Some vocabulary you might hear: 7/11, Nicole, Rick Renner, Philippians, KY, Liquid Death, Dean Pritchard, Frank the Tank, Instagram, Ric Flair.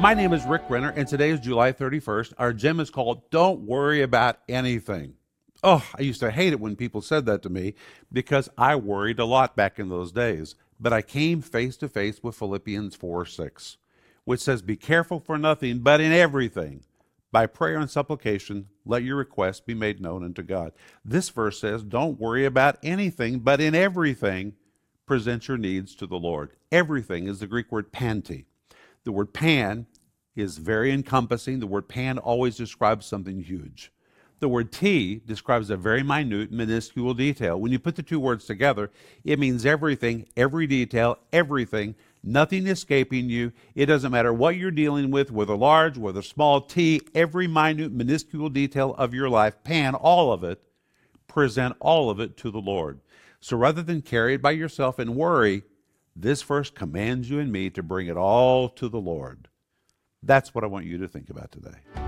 My name is Rick Renner, and today is July 31st. Our gem is called Don't Worry About Anything. Oh, I used to hate it when people said that to me because I worried a lot back in those days. But I came face to face with Philippians 4:6, which says, be careful for nothing, but in everything, by prayer and supplication, let your requests be made known unto God. This verse says, don't worry about anything, but in everything, present your needs to the Lord. Everything is the Greek word panti. The word pan is very encompassing. The word pan always describes something huge. The word "t" describes a very minute, minuscule detail. When you put the two words together, it means everything, every detail, everything, nothing escaping you. It doesn't matter what you're dealing with, whether large, whether small, "t", every minute, minuscule detail of your life, pan, all of it, present all of it to the Lord. So rather than carry it by yourself and worry, this verse commands you and me to bring it all to the Lord. That's what I want you to think about today.